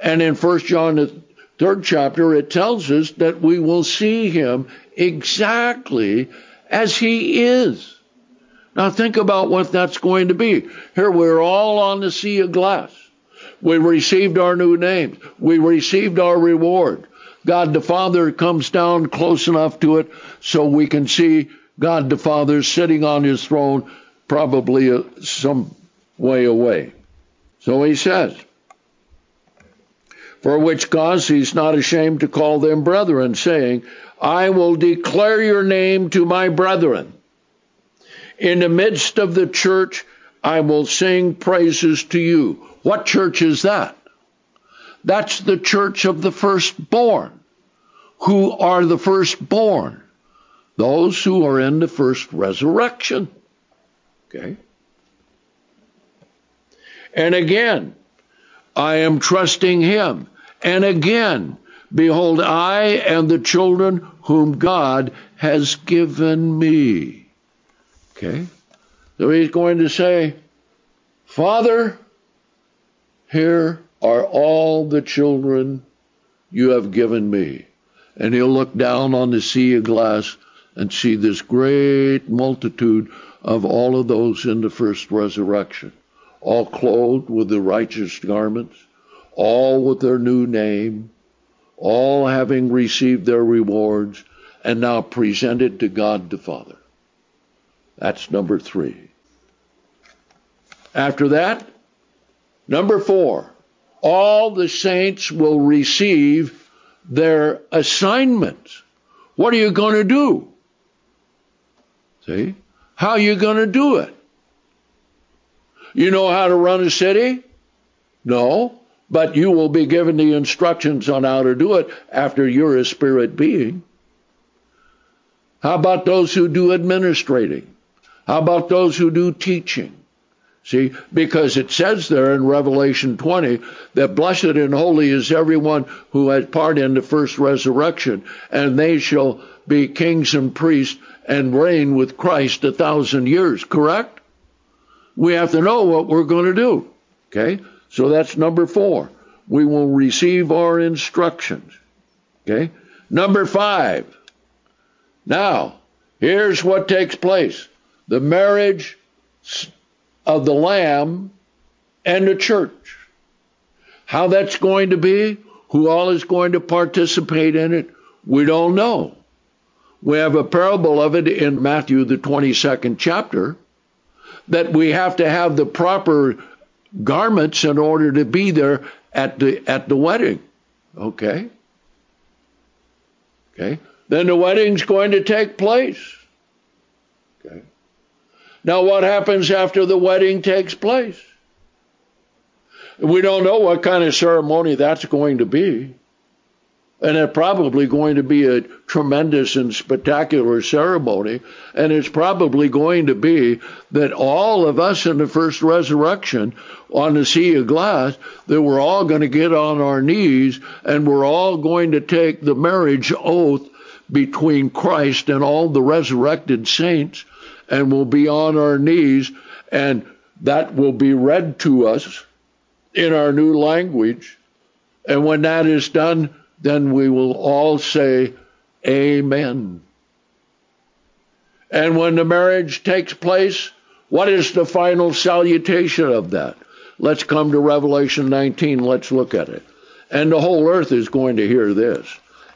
And in First John, the third chapter, it tells us that we will see Him exactly as He is. Now think about what that's going to be. Here we're all on the sea of glass. We received our new names. We received our reward. God the Father comes down close enough to it so we can see God the Father sitting on his throne, probably some way away. So he says, for which cause he's not ashamed to call them brethren, saying, I will declare your name to my brethren. In the midst of the church, I will sing praises to you. What church is that? That's the church of the firstborn. Who are the firstborn? Those who are in the first resurrection. Okay? And again, I am trusting him. And again, behold, I and the children whom God has given me. Okay? So he's going to say, Father, here are all the children you have given me. And he'll look down on the sea of glass and see this great multitude of all of those in the first resurrection, all clothed with the righteous garments, all with their new name, all having received their rewards, and now presented to God the Father. That's number three. After that, number four, all the saints will receive their assignments. What are you going to do? See? How are you going to do it? You know how to run a city? No, but you will be given the instructions on how to do it after you're a spirit being. How about those who do administrating? How about those who do teaching? See, because it says there in Revelation twenty that blessed and holy is everyone who has part in the first resurrection, and they shall be kings and priests and reign with Christ a thousand years, correct? We have to know what we're going to do, okay? So that's number four. We will receive our instructions, okay? Number five. Now, here's what takes place. The marriage of the Lamb and the church. How that's going to be, who all is going to participate in it, we don't know. We have a parable of it in Matthew, the twenty-second chapter, that we have to have the proper garments in order to be there at the at the wedding. Okay? Okay? Then the wedding's going to take place. Okay? Now, what happens after the wedding takes place? We don't know what kind of ceremony that's going to be. And it's probably going to be a tremendous and spectacular ceremony. And it's probably going to be that all of us in the first resurrection on the sea of glass, that we're all going to get on our knees and we're all going to take the marriage oath between Christ and all the resurrected saints, and we'll be on our knees, and that will be read to us in our new language. And when that is done, then we will all say, Amen. And when the marriage takes place, what is the final salutation of that? Let's come to Revelation nineteen. Let's look at it. And the whole earth is going to hear this.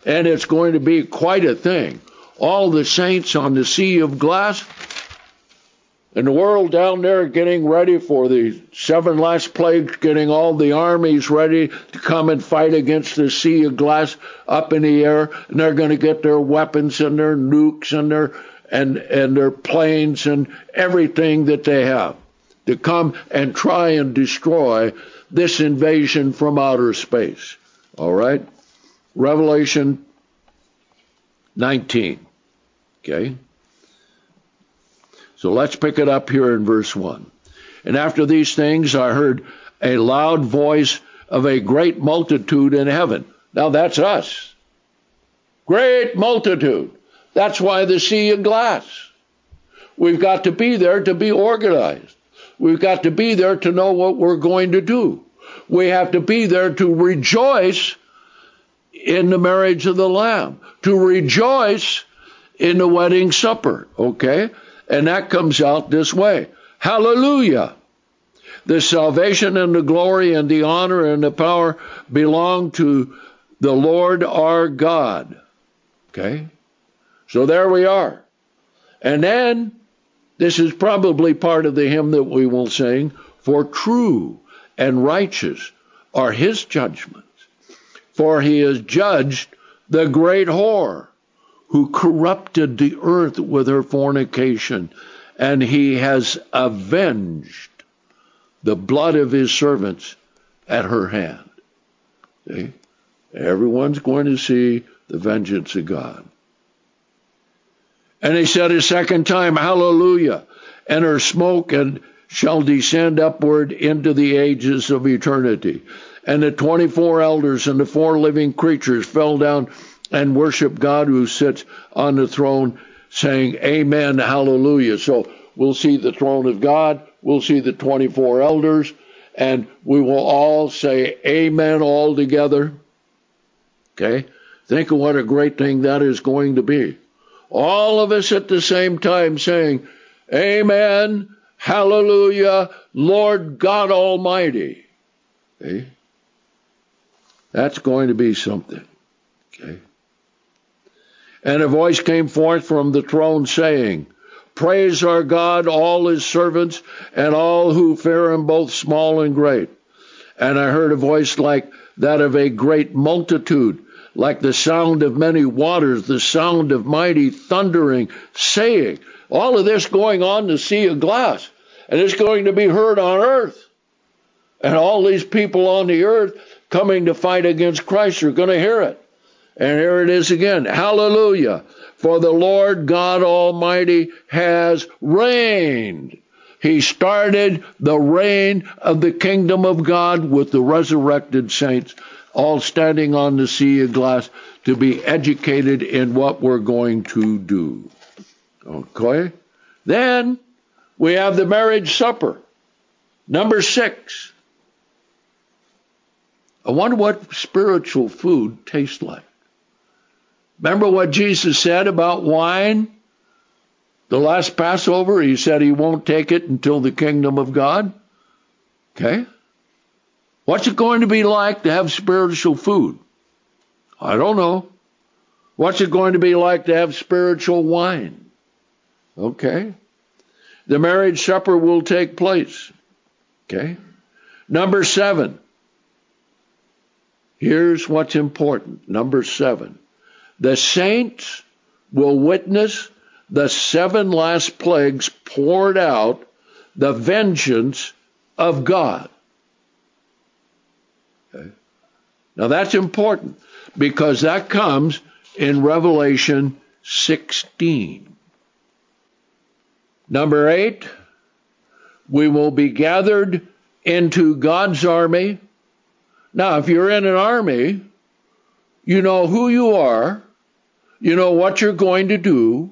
And it's going to be quite a thing. All the saints on the sea of glass, and the world down there getting ready for the seven last plagues, getting all the armies ready to come and fight against the sea of glass up in the air, and they're going to get their weapons and their nukes and their and and their planes and everything that they have to come and try and destroy this invasion from outer space. All right? Revelation nineteen. Okay? So let's pick it up here in verse one. And after these things I heard a loud voice of a great multitude in heaven. Now that's us. Great multitude. That's why the sea of glass. We've got to be there to be organized. We've got to be there to know what we're going to do. We have to be there to rejoice in the marriage of the Lamb, to rejoice in the wedding supper. Okay? And that comes out this way. Hallelujah! The salvation and the glory and the honor and the power belong to the Lord our God. Okay? So there we are. And then, this is probably part of the hymn that we will sing, for true and righteous are his judgments, for he has judged the great whore who corrupted the earth with her fornication, and he has avenged the blood of his servants at her hand. See? Everyone's going to see the vengeance of God. And he said a second time, hallelujah, and her smoke and shall descend upward into the ages of eternity. And the twenty-four elders and the four living creatures fell down and worshiped God who sits on the throne, saying, amen, hallelujah. So we'll see the throne of God, we'll see the twenty-four elders, and we will all say amen all together. Okay? Think of what a great thing that is going to be. All of us at the same time saying, amen, hallelujah, Lord God Almighty. Okay? That's going to be something. Okay? And a voice came forth from the throne saying, praise our God, all his servants, and all who fear him, both small and great. And I heard a voice like that of a great multitude, like the sound of many waters, the sound of mighty thundering, saying, all of this going on the Sea of Glass, and it's going to be heard on earth. And all these people on the earth coming to fight against Christ are going to hear it. And here it is again, hallelujah, for the Lord God Almighty has reigned. He started the reign of the kingdom of God with the resurrected saints, all standing on the Sea of Glass to be educated in what we're going to do. Okay? Then we have the marriage supper. Number six. I wonder what spiritual food tastes like. Remember what Jesus said about wine? The last Passover, he said he won't take it until the kingdom of God. Okay? What's it going to be like to have spiritual food? I don't know. What's it going to be like to have spiritual wine? Okay. The marriage supper will take place. Okay. Number seven. Here's what's important. Number seven. The saints will witness the seven last plagues poured out, the vengeance of God. Okay. Now that's important because that comes in Revelation sixteen. Number eight, we will be gathered into God's army. Now, if you're in an army, you know who you are, you know what you're going to do,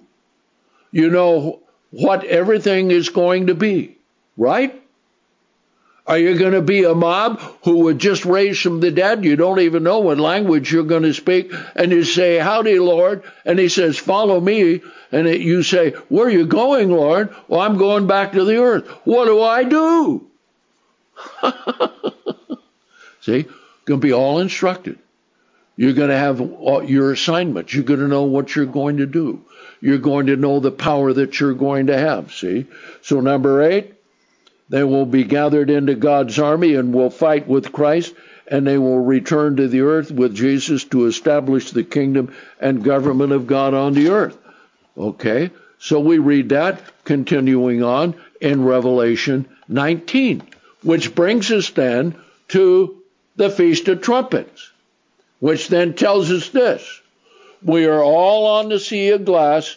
you know what everything is going to be, right? Are you going to be a mob who would just raise from the dead? You don't even know what language you're going to speak. And you say, howdy, Lord. And he says, follow me. And it, you say, where are you going, Lord? Well, I'm going back to the earth. What do I do? See, going to be all instructed. You're going to have your assignments. You're going to know what you're going to do. You're going to know the power that you're going to have, see? So number eight. They will be gathered into God's army and will fight with Christ, and they will return to the earth with Jesus to establish the kingdom and government of God on the earth. Okay, so we read that continuing on in Revelation nineteen, which brings us then to the Feast of Trumpets, which then tells us this. We are all on the Sea of Glass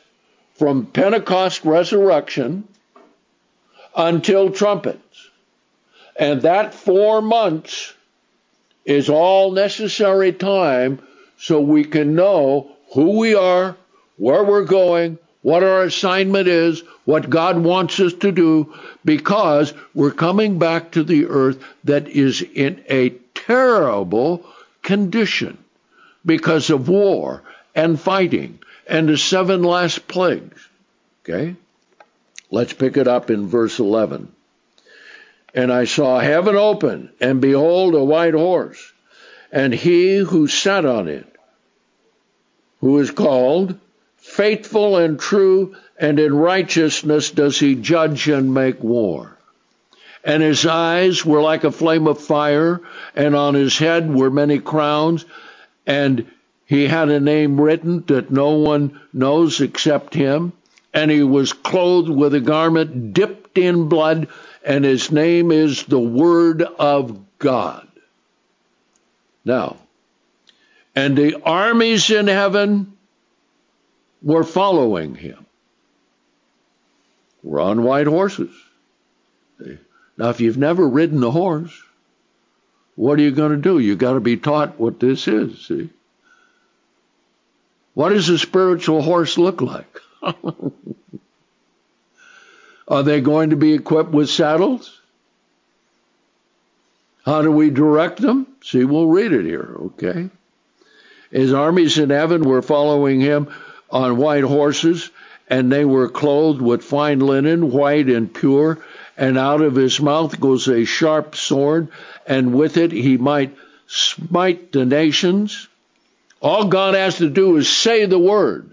from Pentecost resurrection until trumpets. And that four months is all necessary time so we can know who we are, where we're going, what our assignment is, what God wants us to do, because we're coming back to the earth that is in a terrible condition because of war and fighting and the seven last plagues. Okay? Let's pick it up in verse eleven. And I saw heaven open, and behold, a white horse, and he who sat on it, who is called faithful and true, and in righteousness does he judge and make war. And his eyes were like a flame of fire, and on his head were many crowns, and he had a name written that no one knows except him. And he was clothed with a garment dipped in blood, and his name is the Word of God. Now, and the armies in heaven were following him. We're on white horses. Now, if you've never ridden a horse, what are you going to do? You've got to be taught what this is, see? What does a spiritual horse look like? Are they going to be equipped with saddles? How do we direct them? See, we'll read it here, okay? His armies in heaven were following him on white horses, and they were clothed with fine linen, white and pure, and out of his mouth goes a sharp sword, and with it he might smite the nations. All God has to do is say the word,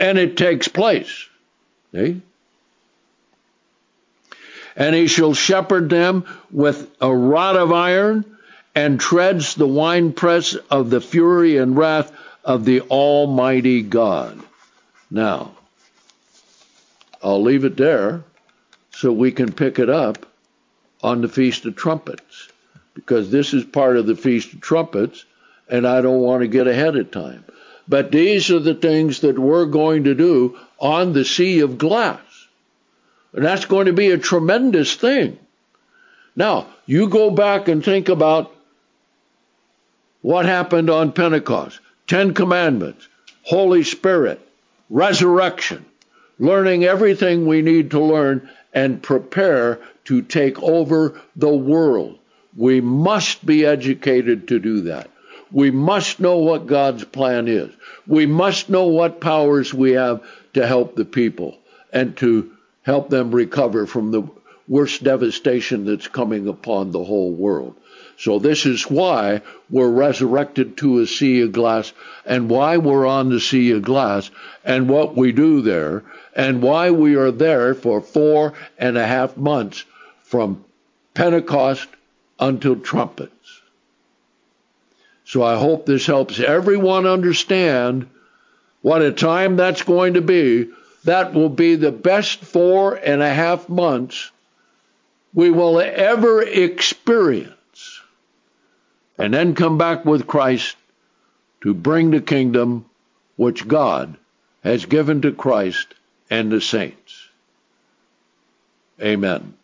and it takes place. See? And he shall shepherd them with a rod of iron, and treads the winepress of the fury and wrath of the Almighty God. Now, I'll leave it there so we can pick it up on the Feast of Trumpets, because this is part of the Feast of Trumpets, and I don't want to get ahead of time. But these are the things that we're going to do on the Sea of Glass. And that's going to be a tremendous thing. Now, you go back and think about what happened on Pentecost. Ten Commandments, Holy Spirit, resurrection, learning everything we need to learn and prepare to take over the world. We must be educated to do that. We must know what God's plan is. We must know what powers we have to help the people and to help them recover from the worst devastation that's coming upon the whole world. So this is why we're resurrected to a sea of glass, and why we're on the sea of glass, and what we do there, and why we are there for four and a half months from Pentecost until Trumpet. So I hope this helps everyone understand what a time that's going to be. That will be the best four and a half months we will ever experience. And then come back with Christ to bring the kingdom which God has given to Christ and the saints. Amen.